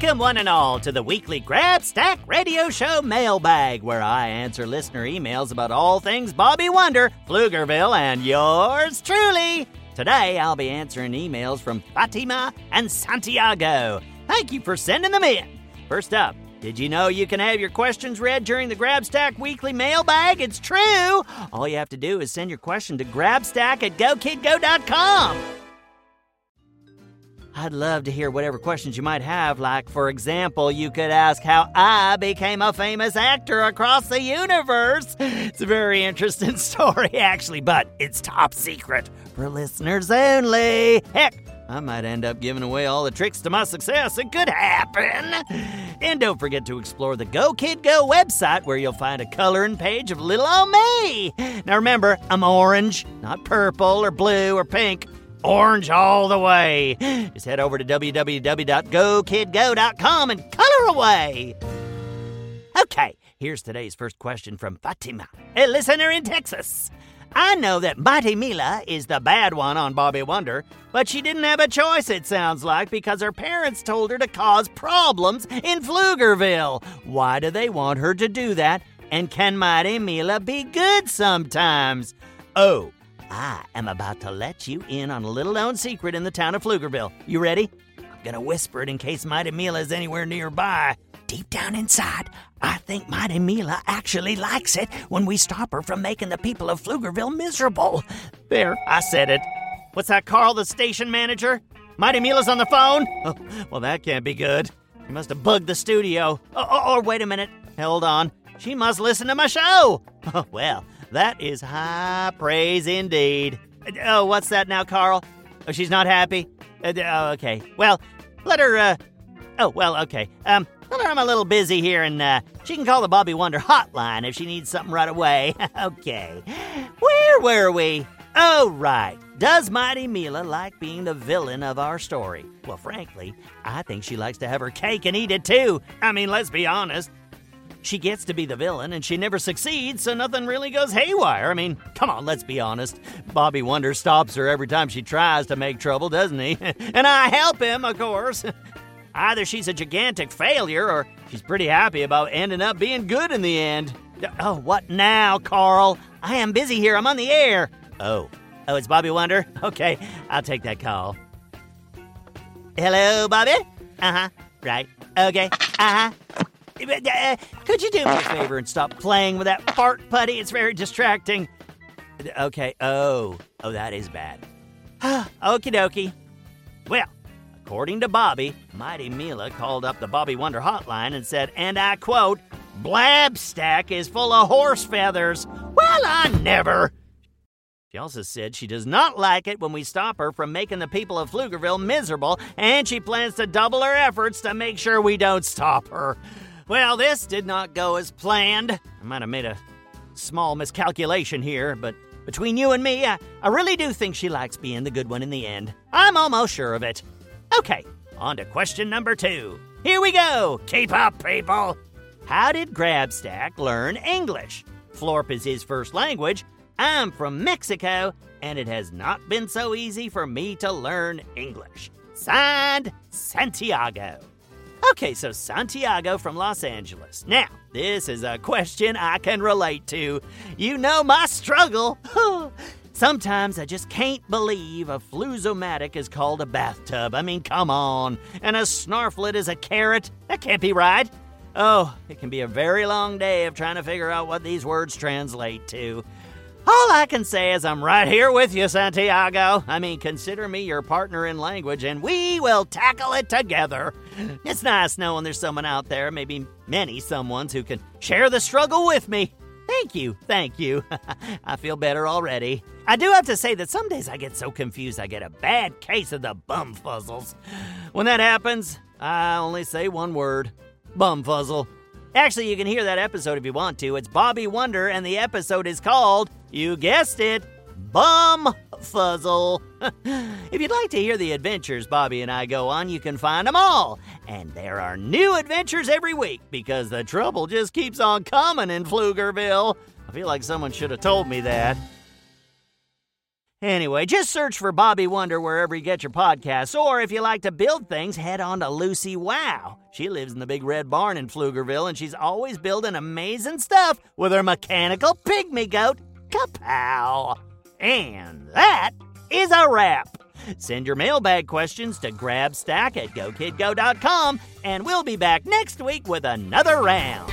Welcome, one and all, to the weekly GrabStack radio show mailbag, where I answer listener emails about all things Bobby Wonder, Pflugerville, and yours truly. Today, I'll be answering emails from Fatima and Santiago. Thank you for sending them in. First up, did you know you can have your questions read during the GrabStack weekly mailbag? It's true. All you have to do is send your question to GrabStack@GoKidGo.com. I'd love to hear whatever questions you might have, like, for example, you could ask how I became a famous actor across the universe. It's a very interesting story, actually, but it's top secret for listeners only. Heck, I might end up giving away all the tricks to my success. It could happen. And don't forget to explore the Go Kid Go website, where you'll find a coloring page of little old me. Now remember, I'm orange, not purple or blue or pink. Orange all the way. Just head over to www.gokidgo.com and color away. Okay, here's today's first question from Fatima, a listener in Texas. I know that Mighty Mila is the bad one on Bobby Wonder, but she didn't have a choice, it sounds like, because her parents told her to cause problems in Pflugerville. Why do they want her to do that? And can Mighty Mila be good sometimes? Oh, I am about to let you in on a little-known secret in the town of Pflugerville. You ready? I'm going to whisper it in case Mighty Mila is anywhere nearby. Deep down inside, I think Mighty Mila actually likes it when we stop her from making the people of Pflugerville miserable. There, I said it. What's that, Carl, the station manager? Mighty Mila's on the phone? Oh, well, that can't be good. She must have bugged the studio. Oh, wait a minute. Hold on. She must listen to my show. Oh, well. That is high praise indeed. Oh, what's that now, Carl? Oh, she's not happy? Okay. Well, let her, okay. Tell her I'm a little busy here, and she can call the Bobby Wonder hotline if she needs something right away. Okay. Where were we? Oh, right. Does Mighty Mila like being the villain of our story? Well, frankly, I think she likes to have her cake and eat it, too. I mean, let's be honest. She gets to be the villain, and she never succeeds, so nothing really goes haywire. I mean, come on, let's be honest. Bobby Wonder stops her every time she tries to make trouble, doesn't he? And I help him, of course. Either she's a gigantic failure, or she's pretty happy about ending up being good in the end. Oh, what now, Carl? I am busy here. I'm on the air. Oh, it's Bobby Wonder? Okay, I'll take that call. Hello, Bobby? Uh-huh, right. Okay, uh-huh. Could you do me a favor and stop playing with that fart putty? It's very distracting. Okay, oh, that is bad. Okie dokie. Well, according to Bobby, Mighty Mila called up the Bobby Wonder hotline and said, and I quote, "Blabstack is full of horse feathers." Well, I never. She also said she does not like it when we stop her from making the people of Pflugerville miserable, and she plans to double her efforts to make sure we don't stop her. Well, this did not go as planned. I might have made a small miscalculation here, but between you and me, I really do think she likes being the good one in the end. I'm almost sure of it. Okay, on to question number 2. Here we go. Keep up, people. How did GrabStack learn English? Florp is his first language. I'm from Mexico, and it has not been so easy for me to learn English. Signed, Santiago. Okay, so Santiago from Los Angeles. Now, this is a question I can relate to. You know my struggle. Sometimes I just can't believe a fluzomatic is called a bathtub. I mean, come on. And a snarflet is a carrot. That can't be right. Oh, it can be a very long day of trying to figure out what these words translate to. All I can say is I'm right here with you, Santiago. I mean, consider me your partner in language, and we will tackle it together. It's nice knowing there's someone out there, maybe many someones, who can share the struggle with me. Thank you. I feel better already. I do have to say that some days I get so confused I get a bad case of the bumfuzzles. When that happens, I only say one word, bumfuzzle. Actually, you can hear that episode if you want to. It's Bobby Wonder, and the episode is called... You guessed it, Bumfuzzle. If you'd like to hear the adventures Bobby and I go on, you can find them all. And there are new adventures every week because the trouble just keeps on coming in Pflugerville. I feel like someone should have told me that. Anyway, just search for Bobby Wonder wherever you get your podcasts, or if you like to build things, head on to Lucy Wow. She lives in the big red barn in Pflugerville, and she's always building amazing stuff with her mechanical pygmy goat, Kapow. And that is a wrap. Send your mailbag questions to GrabStack at GoKidGo.com, and we'll be back next week with another round.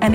And